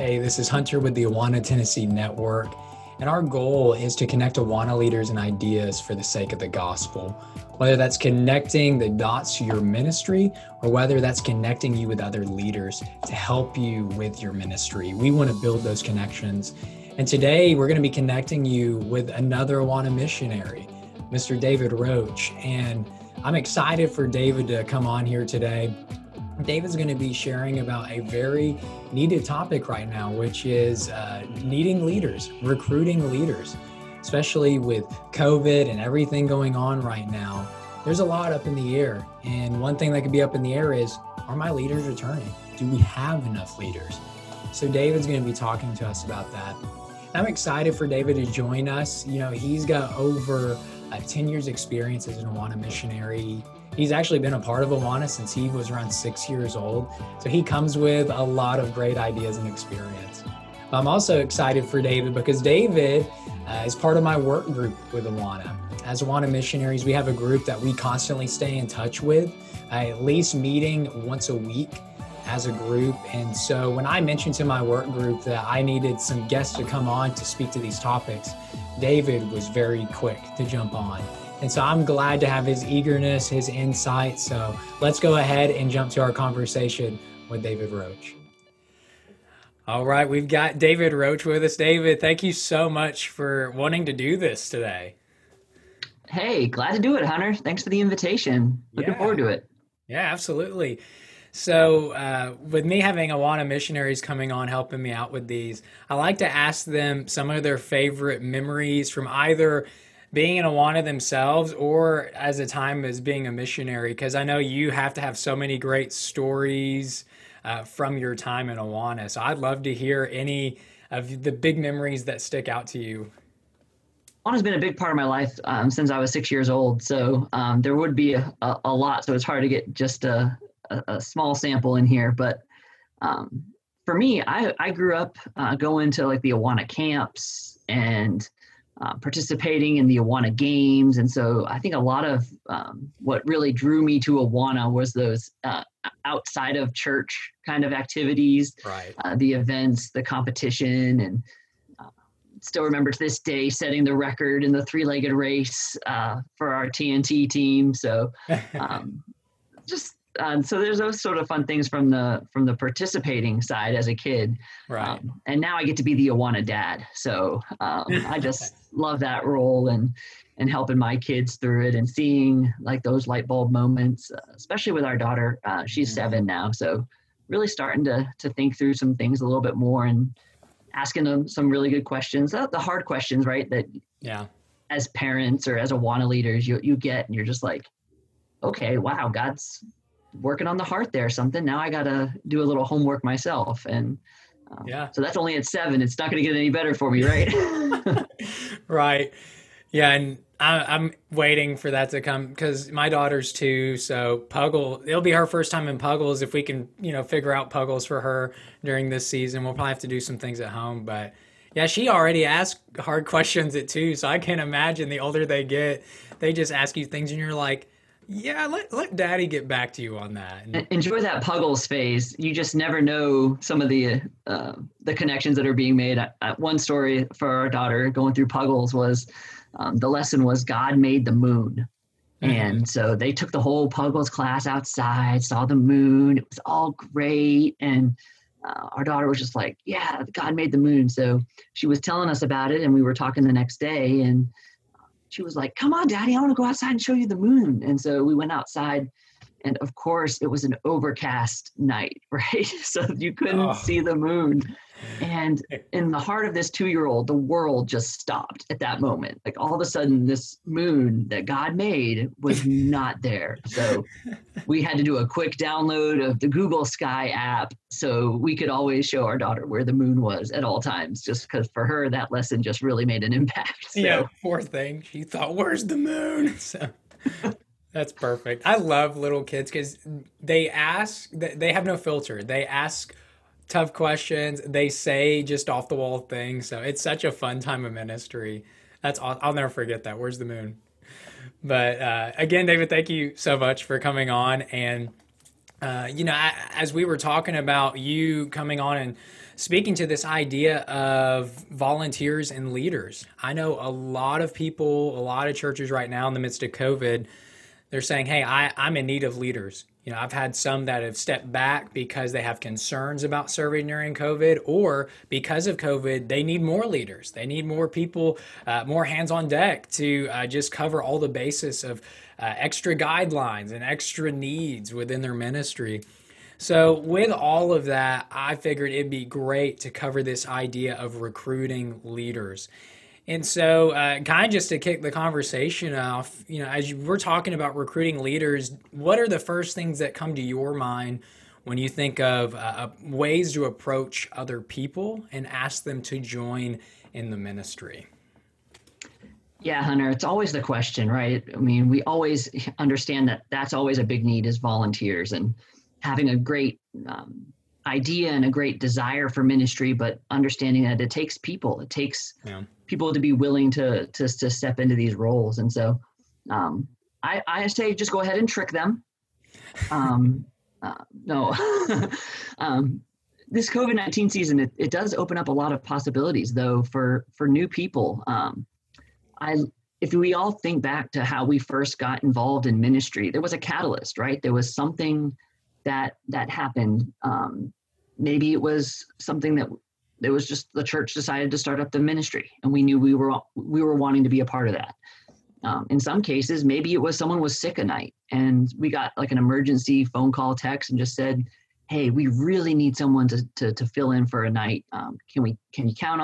Hey, this is Hunter with the Awana, Tennessee Network, and our goal is to connect Awana leaders and ideas for the sake of the gospel, whether that's connecting the dots to your ministry or whether that's connecting you with other leaders to help you with your ministry. We want to build those connections, and today we're going to be connecting you with another Awana missionary, Mr. David Roach, and I'm excited for David to come on here today. David's going to be sharing about a very needed topic right now, which is needing leaders, recruiting leaders, especially with COVID and everything going on right now. There's a lot up in the air. And one thing that could be up in the air is, are my leaders returning? Do we have enough leaders? So David's going to be talking to us about that. I'm excited for David to join us. You know, he's got over 10 years experience as an Awana missionary. He's actually been a part of Awana since he was around 6 years old. So he comes with a lot of great ideas and experience. But I'm also excited for David because David is part of my work group with Awana. As Awana missionaries, we have a group that we constantly stay in touch with, at least meeting once a week as a group. And so when I mentioned to my work group that I needed some guests to come on to speak to these topics, David was very quick to jump on. And so I'm glad to have his eagerness, his insight. So let's go ahead and jump to our conversation with David Roach. All right, we've got David Roach with us. David, thank you so much for wanting to do this today. Hey, glad to do it, Hunter. Thanks for the invitation. Looking forward to it. Yeah, absolutely. So with me having Awana missionaries coming on, helping me out with these, I like to ask them some of their favorite memories from either being in Awana themselves or as a time as being a missionary, because I know you have to have so many great stories from your time in Awana. So I'd love to hear any of the big memories that stick out to you. Awana's been a big part of my life since I was 6 years old. So there would be a lot, so it's hard to get just a small sample in here. But for me, I grew up going to like the Awana camps and participating in the Awana games. And so I think a lot of what really drew me to Awana was those outside of church kind of activities, right. The events, the competition, and still remember to this day setting the record in the three-legged race for our TNT team. So so there's those sort of fun things from the participating side as a kid. Right. And now I get to be the Awana dad. So I just love that role and helping my kids through it and seeing like those light bulb moments, especially with our daughter. She's 7 now. So really starting to think through some things a little bit more and asking them some really good questions, the hard questions, right? That as parents or as Awana leaders, you get, and you're just like, okay, wow, God's working on the heart there or something. Now I got to do a little homework myself. And so that's only at 7. It's not going to get any better for me. Right. Right. Yeah. And I'm waiting for that to come because my daughter's 2. So Puggles, it'll be her first time in Puggles. If we can, figure out Puggles for her during this season, we'll probably have to do some things at home, but yeah, she already asked hard questions at 2. So I can't imagine the older they get, they just ask you things and you're like, yeah, let daddy get back to you on that. And enjoy that Puggles phase. You just never know some of the connections that are being made. One story for our daughter going through Puggles was the lesson was God made the moon. Mm-hmm. And so they took the whole Puggles class outside, saw the moon. It was all great. And our daughter was just like, yeah, God made the moon. So she was telling us about it and we were talking the next day and she was like, come on, daddy, I want to go outside and show you the moon. And so we went outside and of course it was an overcast night, right? So you couldn't see the moon. And in the heart of this 2-year-old, the world just stopped at that moment. Like all of a sudden this moon that God made was not there. So we had to do a quick download of the Google Sky app so we could always show our daughter where the moon was at all times, just because for her, that lesson just really made an impact. So. Yeah, poor thing. She thought, where's the moon? So that's perfect. I love little kids because they have no filter. They ask tough questions. They say just off the wall things. So it's such a fun time of ministry. That's all. I'll never forget that. Where's the moon? But again, David, thank you so much for coming on. And as we were talking about you coming on and speaking to this idea of volunteers and leaders, I know a lot of people, a lot of churches right now in the midst of COVID, they're saying, hey, I'm in need of leaders. You know, I've had some that have stepped back because they have concerns about serving during COVID, or because of COVID, they need more leaders. They need more people, more hands on deck to just cover all the basis of extra guidelines and extra needs within their ministry. So with all of that, I figured it'd be great to cover this idea of recruiting leaders. And so kind of just to kick the conversation off, you know, as we're talking about recruiting leaders, what are the first things that come to your mind when you think of ways to approach other people and ask them to join in the ministry? Yeah, Hunter, it's always the question, right? I mean, we always understand that that's always a big need is volunteers, and having a great idea and a great desire for ministry, but understanding that it takes people. It takes people to be willing to step into these roles. And so I say just go ahead and trick them. This COVID-19 season, it does open up a lot of possibilities, though, for new people. If we all think back to how we first got involved in ministry, there was a catalyst, right? There was something that happened. Maybe it was something that it was just the church decided to start up the ministry, and we knew we were wanting to be a part of that. In some cases, maybe it was someone was sick a night and we got like an emergency phone call, text, and just said, "Hey, we really need someone to fill in for a night. Can we count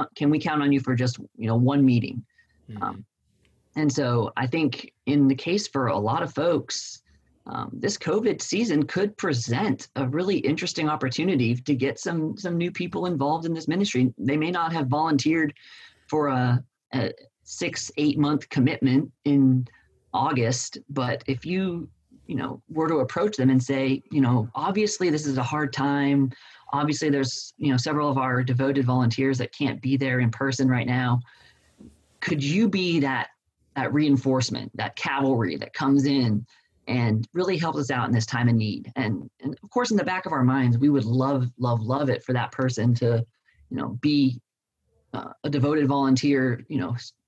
on you for just one meeting?" Mm-hmm. And so I think in the case for a lot of folks, this COVID season could present a really interesting opportunity to get some new people involved in this ministry. They may not have volunteered for a 6-8 month commitment in August, but if you were to approach them and say, obviously this is a hard time. Obviously there's, several of our devoted volunteers that can't be there in person right now. Could you be that reinforcement, that cavalry that comes in and really helps us out in this time of need? And of course, in the back of our minds, we would love it for that person to, be a devoted volunteer,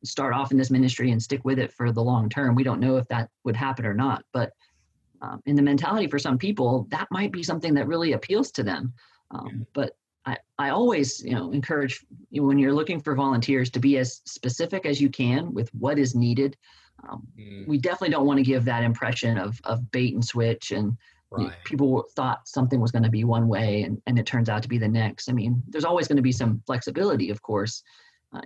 start off in this ministry and stick with it for the long term. We don't know if that would happen or not, but in the mentality for some people, that might be something that really appeals to them. But I always, encourage when you're looking for volunteers to be as specific as you can with what is needed. We definitely don't want to give that impression of bait and switch and people thought something was going to be one way and it turns out to be the next. I mean, there's always going to be some flexibility, of course,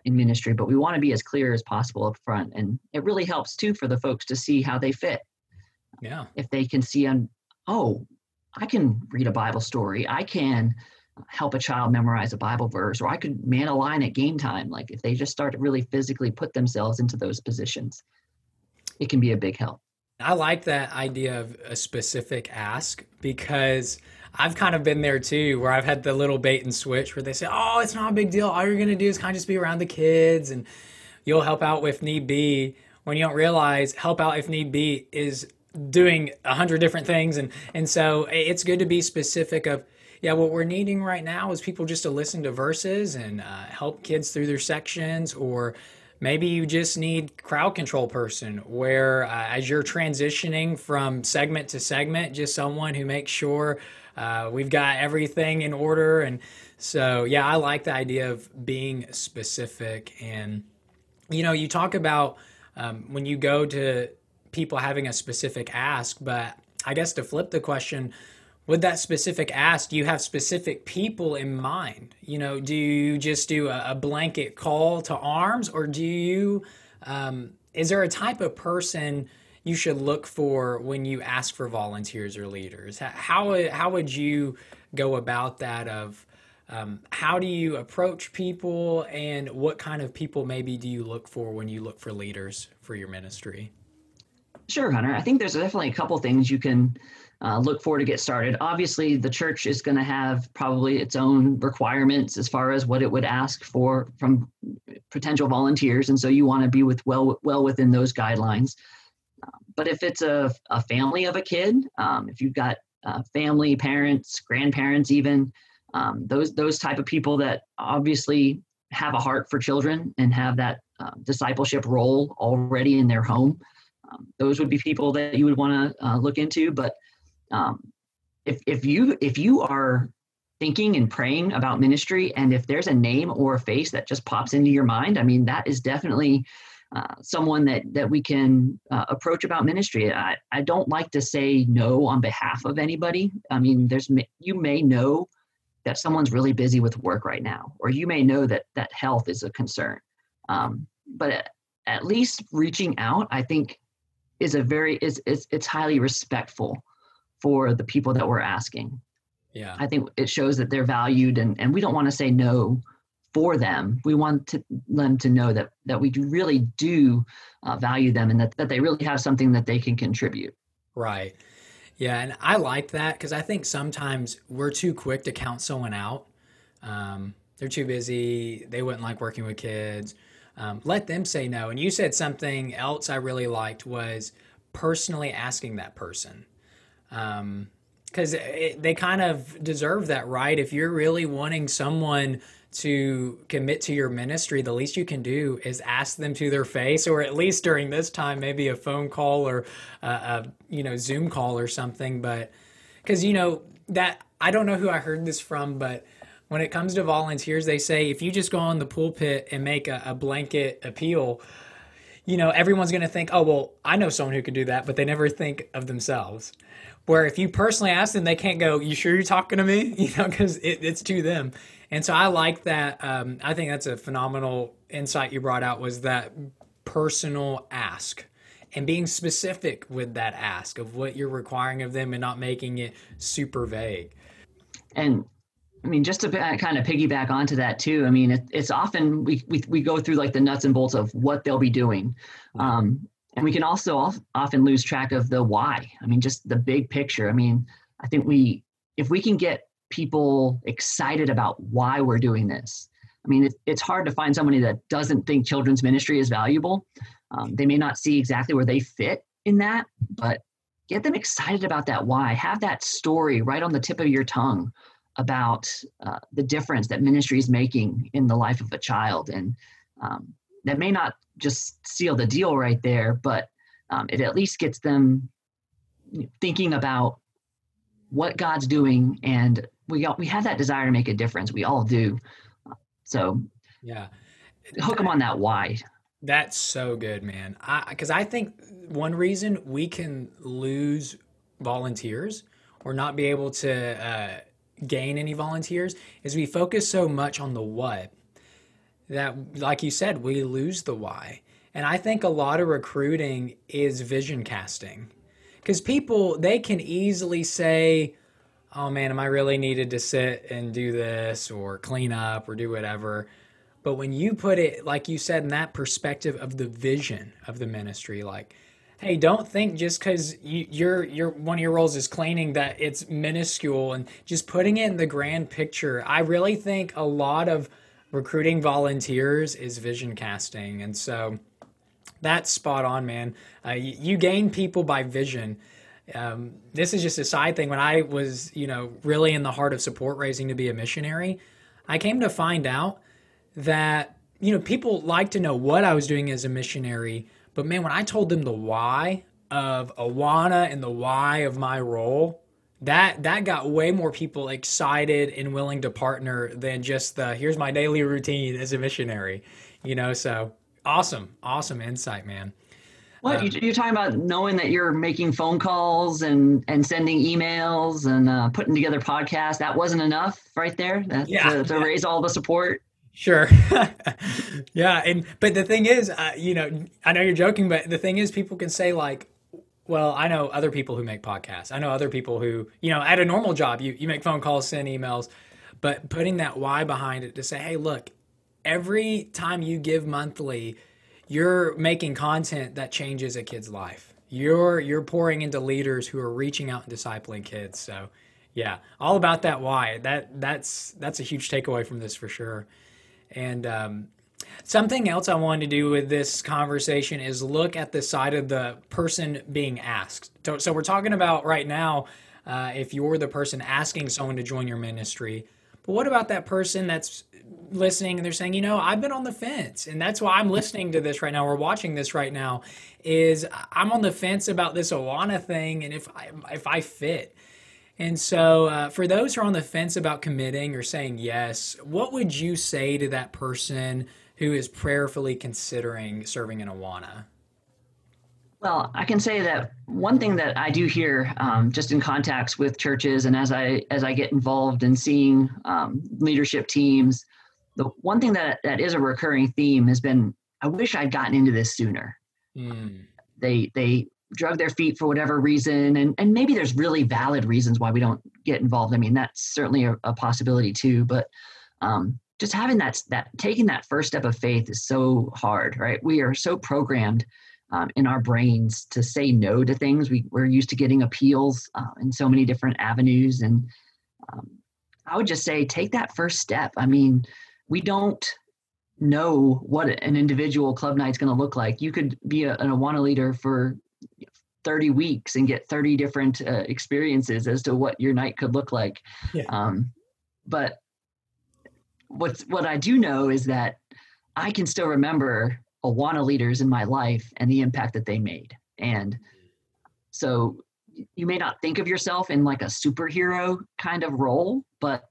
in ministry, but we want to be as clear as possible up front. And it really helps, too, for the folks to see how they fit. Yeah. If they can see, I can read a Bible story. I can help a child memorize a Bible verse, or I could man a line at game time. Like if they just start to really physically put themselves into those positions, it can be a big help. I like that idea of a specific ask, because I've kind of been there too, where I've had the little bait and switch where they say, "Oh, it's not a big deal. All you're going to do is kind of just be around the kids and you'll help out if need be," when you don't realize help out if need be is doing 100 different things. And so it's good to be specific of, what we're needing right now is people just to listen to verses and help kids through their sections, or maybe you just need crowd control person where as you're transitioning from segment to segment, just someone who makes sure we've got everything in order. And so, I like the idea of being specific. And, you talk about when you go to people having a specific ask, but I guess to flip the question, with that specific ask, do you have specific people in mind? Do you just do a blanket call to arms, or do you, is there a type of person you should look for when you ask for volunteers or leaders? How would you go about that of how do you approach people, and what kind of people maybe do you look for when you look for leaders for your ministry? Sure, Hunter. I think there's definitely a couple things you can look for to get started. Obviously, the church is going to have probably its own requirements as far as what it would ask for from potential volunteers, and so you want to be well within those guidelines. But if it's a family of a kid, if you've got family, parents, grandparents, even those type of people that obviously have a heart for children and have that discipleship role already in their home. Those would be people that you would want to look into. But if you are thinking and praying about ministry, and if there's a name or a face that just pops into your mind, I mean, that is definitely someone that we can approach about ministry. I don't like to say no on behalf of anybody. I mean, you may know that someone's really busy with work right now, or you may know that health is a concern. But at least reaching out, I think, is it's highly respectful for the people that we're asking. Yeah, I think it shows that they're valued, and we don't want to say no for them. We want them to know that we really do value them, and that they really have something that they can contribute. Right. Yeah. And I like that, because I think sometimes we're too quick to count someone out. They're too busy. They wouldn't like working with kids. Let them say no. And you said something else I really liked was personally asking that person. Because they kind of deserve that, right? If you're really wanting someone to commit to your ministry, the least you can do is ask them to their face, or at least during this time, maybe a phone call or a Zoom call or something. But because I don't know who I heard this from, but when it comes to volunteers, they say if you just go on the pulpit and make a blanket appeal, everyone's going to think, oh, well, I know someone who could do that, but they never think of themselves. Where if you personally ask them, they can't go, you sure you're talking to me? Because it's to them. And so I like that. I think that's a phenomenal insight you brought out, was that personal ask and being specific with that ask of what you're requiring of them and not making it super vague. And I mean, just to kind of piggyback onto that too, I mean, it's often we go through like the nuts and bolts of what they'll be doing. And we can also often lose track of the why. I mean, just the big picture. I mean, I think if we can get people excited about why we're doing this, I mean, it's hard to find somebody that doesn't think children's ministry is valuable. They may not see exactly where they fit in that, but get them excited about that why. Have that story right on the tip of your tongue about the difference that ministry is making in the life of a child. And that may not just seal the deal right there, but it at least gets them thinking about what God's doing, and we have that desire to make a difference. We all do. So yeah, hook them on that why. That's so good, man. Because I think one reason we can lose volunteers or not be able to gain any volunteers is we focus so much on the what, that, like you said, we lose the why. And I think a lot of recruiting is vision casting, because people, they can easily say, oh man, am I really needed to sit and do this or clean up or do whatever? But when you put it, like you said, in that perspective of the vision of the ministry, like, hey, don't think just because you're one of your roles is cleaning that it's minuscule, and just putting it in the grand picture. I really think a lot of recruiting volunteers is vision casting. And so that's spot on, man. You gain people by vision. This is just a side thing. When I was, really in the heart of support raising to be a missionary, I came to find out that, people like to know what I was doing as a missionary. But man, when I told them the why of Awana and the why of my role, that got way more people excited and willing to partner than just here's my daily routine as a missionary, so awesome insight, man. What you're talking about, knowing that you're making phone calls and sending emails and putting together podcasts, that wasn't enough right there. That's, to raise all the support. Sure. Yeah. But the thing is, I know you're joking, but the thing is, people can say like, well, I know other people who make podcasts. I know other people who, at a normal job, you make phone calls, send emails, but putting that why behind it to say, hey, look, every time you give monthly, you're making content that changes a kid's life. You're pouring into leaders who are reaching out and discipling kids. So yeah, all about that why. That's a huge takeaway from this for sure. And something else I wanted to do with this conversation is look at the side of the person being asked. So we're talking about right now if you're the person asking someone to join your ministry. But what about that person that's listening and they're saying, you know, I've been on the fence, and that's why I'm listening to this right now or watching this right now, is I'm on the fence about this Awana thing and if I fit. And so for those who are on the fence about committing or saying yes, what would you say to that person who is prayerfully considering serving in Awana? Well, I can say that one thing that I do hear just in contacts with churches, and as I get involved in seeing leadership teams, the one thing that is a recurring theme has been, I wish I'd gotten into this sooner. Mm. They drug their feet for whatever reason, and maybe there's really valid reasons why we don't get involved. I mean, that's certainly a possibility too, but just having taking that first step of faith is so hard, right? We are so programmed in our brains to say no to things. We're used to getting appeals in so many different avenues. And I would just say, take that first step. I mean, we don't know what an individual club night's going to look like. You could be an Awana leader for 30 weeks and get 30 different experiences as to what your night could look like. Yeah. But what I do know is that I can still remember Awana leaders in my life and the impact that they made. And so you may not think of yourself in like a superhero kind of role, but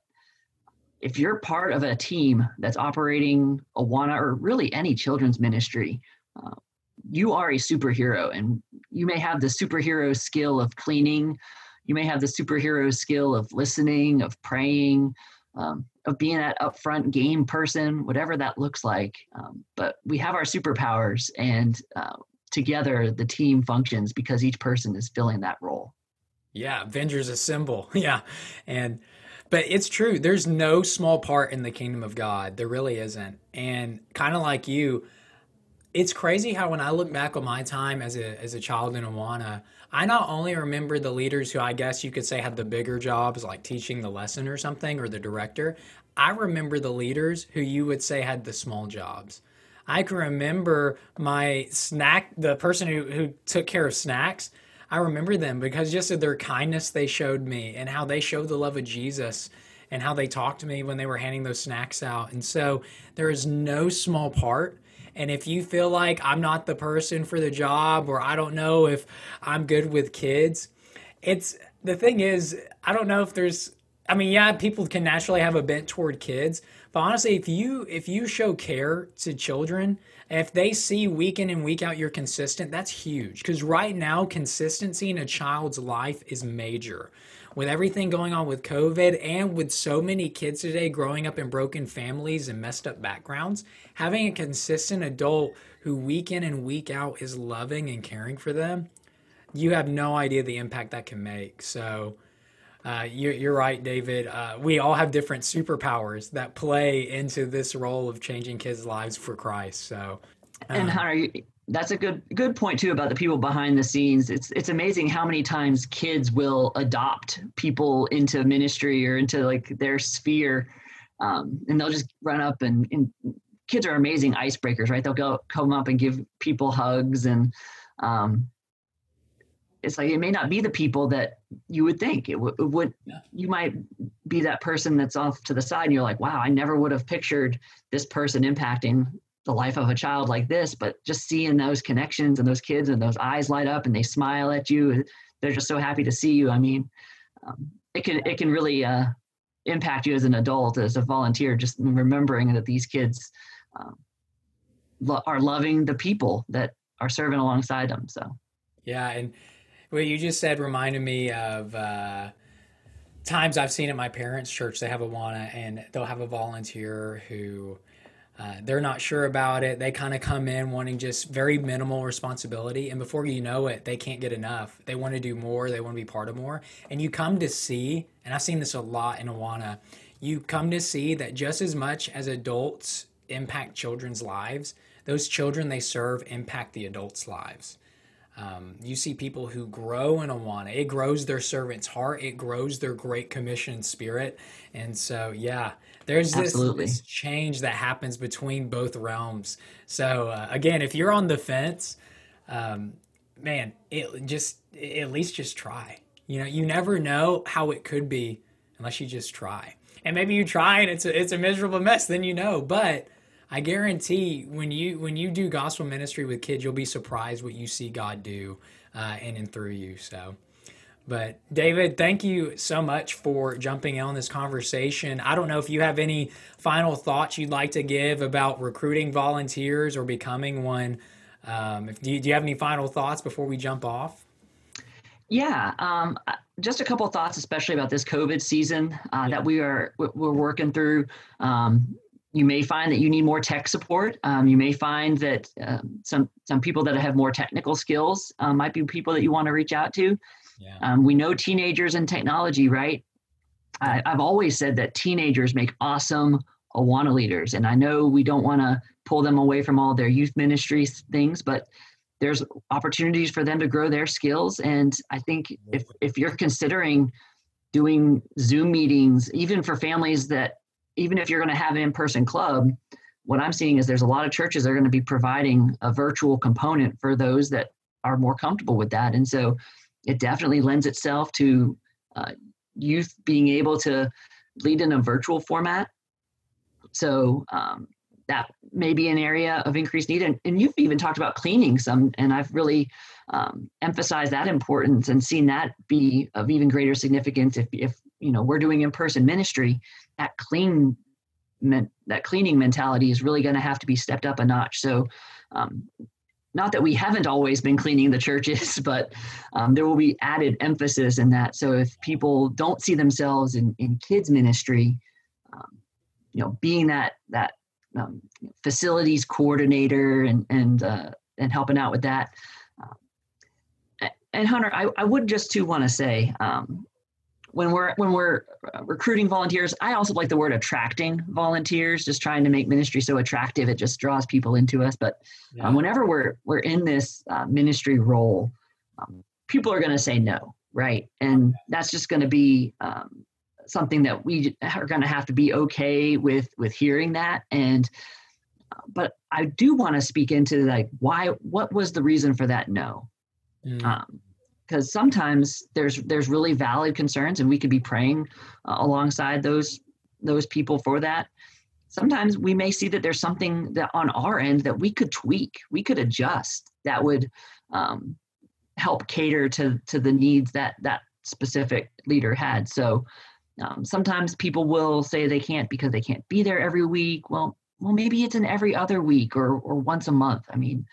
if you're part of a team that's operating Awana or really any children's ministry, you are a superhero, and you may have the superhero skill of cleaning. You may have the superhero skill of listening, of praying, of being that upfront game person, whatever that looks like. But we have our superpowers, and together the team functions because each person is filling that role. Yeah. Avengers assemble. Yeah. But it's true. There's no small part in the kingdom of God. There really isn't. And kind of like you, it's crazy how when I look back on my time as a child in Awana, I not only remember the leaders who I guess you could say had the bigger jobs, like teaching the lesson or something, or the director. I remember the leaders who you would say had the small jobs. I can remember the person who took care of snacks. I remember them because just of their kindness they showed me, and how they showed the love of Jesus, and how they talked to me when they were handing those snacks out. And so there is no small part. And if you feel like I'm not the person for the job, or I don't know if I'm good with kids, the thing is, I don't know if people can naturally have a bent toward kids, but honestly, if you show care to children, if they see week in and week out you're consistent, that's huge. Because right now, consistency in a child's life is major. With everything going on with COVID and with so many kids today growing up in broken families and messed up backgrounds, having a consistent adult who week in and week out is loving and caring for them, you have no idea the impact that can make. So you're right, David. We all have different superpowers that play into this role of changing kids' lives for Christ. So, and Hunter, that's a good point too about the people behind the scenes. It's amazing how many times kids will adopt people into ministry or into like their sphere, and they'll just run up and kids are amazing icebreakers, right? They'll come up and give people hugs, and it's like it may not be the people that you would think it would. Yeah. You might be that person that's off to the side, and you're like, wow, I never would have pictured this person impacting the life of a child like this, but just seeing those connections and those kids and those eyes light up and they smile at you and they're just so happy to see you. I mean, it can really impact you as an adult, as a volunteer, just remembering that these kids are loving the people that are serving alongside them. So, yeah. And what you just said reminded me of times I've seen at my parents' church. They have Awana, and they'll have a volunteer who they're not sure about it. They kind of come in wanting just very minimal responsibility. And before you know it, they can't get enough. They want to do more. They want to be part of more. And you come to see, and I've seen this a lot in Awana, you come to see that just as much as adults impact children's lives, those children they serve impact the adults' lives. You see people who grow in Awana. It grows their servant's heart. It grows their Great Commission spirit. And so, yeah, there's this change that happens between both realms. So again, if you're on the fence, man, at least just try. You know, you never know how it could be unless you just try. And maybe you try and it's a miserable mess, then you know. But I guarantee when you do gospel ministry with kids, you'll be surprised what you see God do in and through you. So, but David, thank you so much for jumping in on this conversation. I don't know if you have any final thoughts you'd like to give about recruiting volunteers or becoming one. Do you have any final thoughts before we jump off? Yeah, just a couple of thoughts, especially about this COVID season that we're working through. You may find that you need more tech support. You may find that some people that have more technical skills might be people that you want to reach out to. Yeah. We know teenagers and technology, right? I've always said that teenagers make awesome Awana leaders, and I know we don't want to pull them away from all their youth ministry things, but there's opportunities for them to grow their skills. And I think if you're considering doing Zoom meetings, even for families that, even if you're going to have an in-person club, what I'm seeing is there's a lot of churches that are going to be providing a virtual component for those that are more comfortable with that. And so it definitely lends itself to youth being able to lead in a virtual format. So, that may be an area of increased need. And you've even talked about cleaning some, and I've really emphasized that importance and seen that be of even greater significance. If you know, we're doing in-person ministry, that cleaning mentality is really going to have to be stepped up a notch. So not that we haven't always been cleaning the churches, but there will be added emphasis in that. So if people don't see themselves in kids ministry, being that facilities coordinator and helping out with that. And Hunter, I would just too want to say, when we're recruiting volunteers, I also like the word attracting volunteers, just trying to make ministry so attractive. It just draws people into us. But whenever we're in this ministry role, people are going to say no, right? And that's just going to be, something that we are going to have to be okay with hearing that. And, but I do want to speak into what was the reason for that? No. Cause sometimes there's really valid concerns, and we could be praying alongside those people for that. Sometimes we may see that there's something that on our end that we could tweak, we could adjust that would help cater to the needs that specific leader had. So, sometimes people will say they can't because they can't be there every week. Well, maybe it's an every other week or once a month. I mean,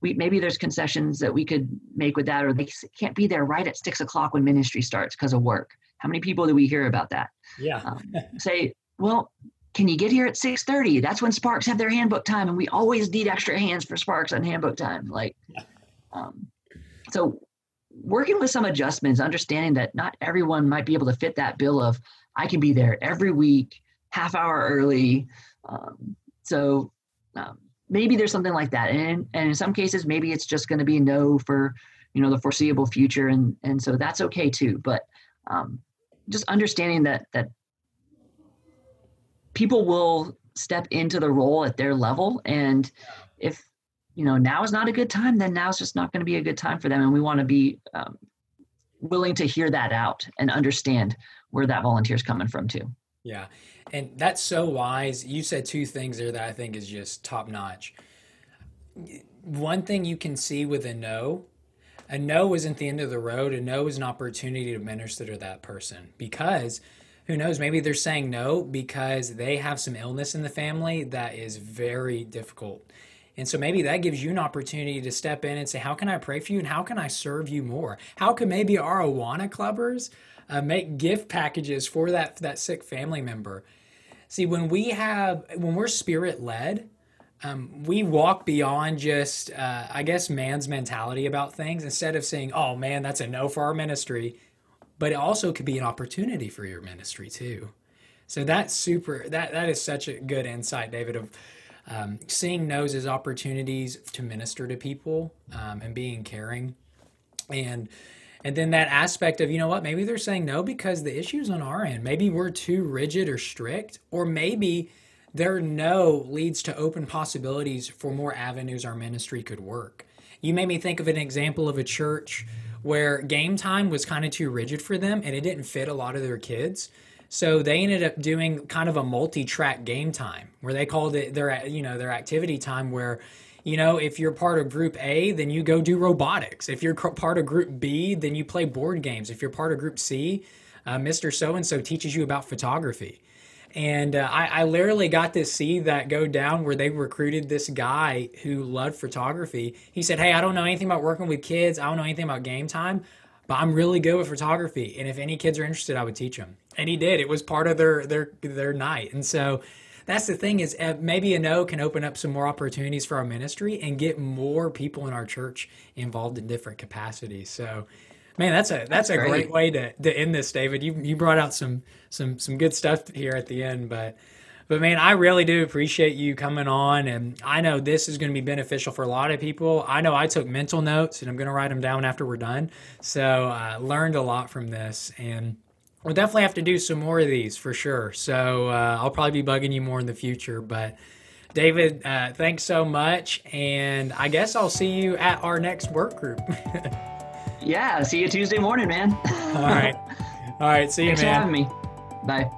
maybe there's concessions that we could make with that, or they can't be there right at 6 o'clock when ministry starts because of work. How many people do we hear about that? Yeah. Say, well, can you get here at 6:30? That's when Sparks have their handbook time, and we always need extra hands for Sparks on handbook time. So working with some adjustments, understanding that not everyone might be able to fit that bill of, I can be there every week, half hour early. So maybe there's something like that. And in some cases, maybe it's just going to be no for, the foreseeable future. And so that's okay too. But just understanding that people will step into the role at their level. And if, now is not a good time, then now is just not going to be a good time for them. And we want to be willing to hear that out and understand where that volunteer is coming from too. Yeah. And that's so wise. You said two things there that I think is just top notch. One thing you can see with a no isn't the end of the road. A no is an opportunity to minister to that person, because who knows, maybe they're saying no because they have some illness in the family that is very difficult. And so maybe that gives you an opportunity to step in and say, how can I pray for you? And how can I serve you more? How can maybe our Awana clubbers make gift packages for that sick family member? See, when we're spirit led, we walk beyond just, man's mentality about things. Instead of saying, oh man, that's a no for our ministry, but it also could be an opportunity for your ministry too. So that is such a good insight, David, of seeing no's as opportunities to minister to people and being caring. And then that aspect of, maybe they're saying no because the issue's on our end. Maybe we're too rigid or strict, or maybe their no leads to open possibilities for more avenues our ministry could work. You made me think of an example of a church where game time was kind of too rigid for them and it didn't fit a lot of their kids. So they ended up doing kind of a multi-track game time where they called it their activity time, where, you know, if you're part of group A, then you go do robotics. If you're part of group B, then you play board games. If you're part of group C, Mr. So-and-so teaches you about photography. And I literally got to see that go down where they recruited this guy who loved photography. He said, hey, I don't know anything about working with kids. I don't know anything about game time, but I'm really good with photography. And if any kids are interested, I would teach them. And he did. It was part of their night. And so that's the thing is maybe a no can open up some more opportunities for our ministry and get more people in our church involved in different capacities. So man, that's a great way to end this, David. You brought out some good stuff here at the end, but man, I really do appreciate you coming on, and I know this is going to be beneficial for a lot of people. I know I took mental notes, and I'm going to write them down after we're done. So I learned a lot from this, and we'll definitely have to do some more of these for sure. So I'll probably be bugging you more in the future, but David, thanks so much, and I guess I'll see you at our next work group. Yeah, see you Tuesday morning, man. All right, see you, man. Thanks for having me. Bye.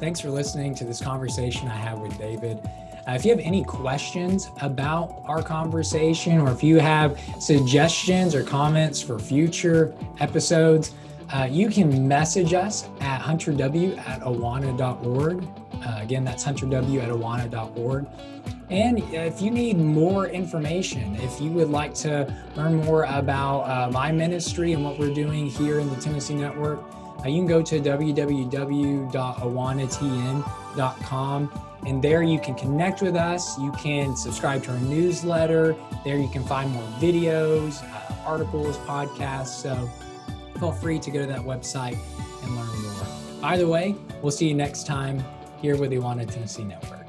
Thanks for listening to this conversation I had with David. If you have any questions about our conversation, or if you have suggestions or comments for future episodes, you can message us at hunterw@awana.org. Again, that's hunterw@awana.org. And if you need more information, if you would like to learn more about my ministry and what we're doing here in the Tennessee Network, you can go to www.awanatn.com, and there you can connect with us. You can subscribe to our newsletter. There you can find more videos, articles, podcasts. So feel free to go to that website and learn more. Either way, we'll see you next time here with the Awana Tennessee Network.